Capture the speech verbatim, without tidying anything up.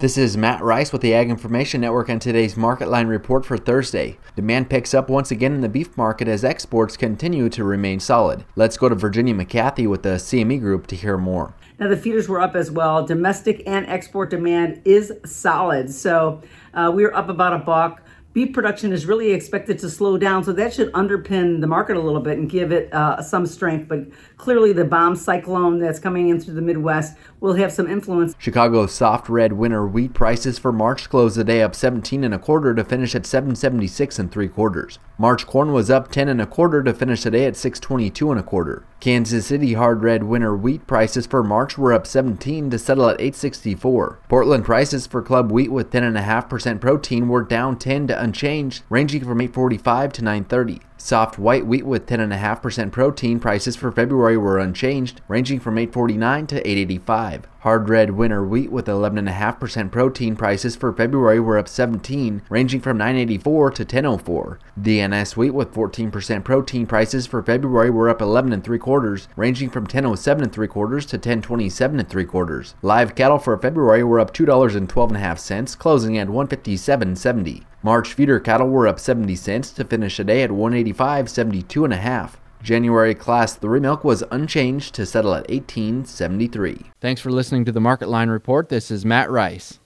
This is Matt Rice with the Ag Information Network on today's Market Line report for Thursday. Demand picks up once again in the beef market as exports continue to remain solid. Let's go to Virginia McCathy with the C M E Group to hear more. Now the feeders were up as well. Domestic and export demand is solid. So uh, we're up about a buck. Beef production is really expected to slow down, so that should underpin the market a little bit and give it uh, some strength. But clearly the bomb cyclone that's coming in through the Midwest will have some influence. Chicago's soft red winter wheat prices for March closed the day up seventeen and a quarter to finish at seven seventy-six and three quarters. March corn was up ten and a quarter to finish the day at six twenty-two and a quarter. Kansas City hard red winter wheat prices for March were up seventeen to settle at eight sixty-four. Portland prices for club wheat with ten point five percent protein were down ten to unchanged, ranging from eight forty-five to nine thirty. Soft white wheat with ten point five percent protein prices for February were unchanged, ranging from eight forty-nine to eight eighty-five. Hard red winter wheat with eleven point five percent protein prices for February were up seventeen, ranging from nine eighty-four to ten oh four. D N S wheat with fourteen percent protein prices for February were up eleven and three quarters, ranging from ten oh seven and three quarters to ten twenty-seven and three quarters. Live cattle for February were up two dollars and twelve and a half cents, closing at one fifty-seven seventy. March feeder cattle were up seventy cents to finish a day at one eighty-five seventy-two and a half. January class three milk was unchanged to settle at eighteen seventy-three. Thanks for listening to the Market Line report. This is Matt Rice.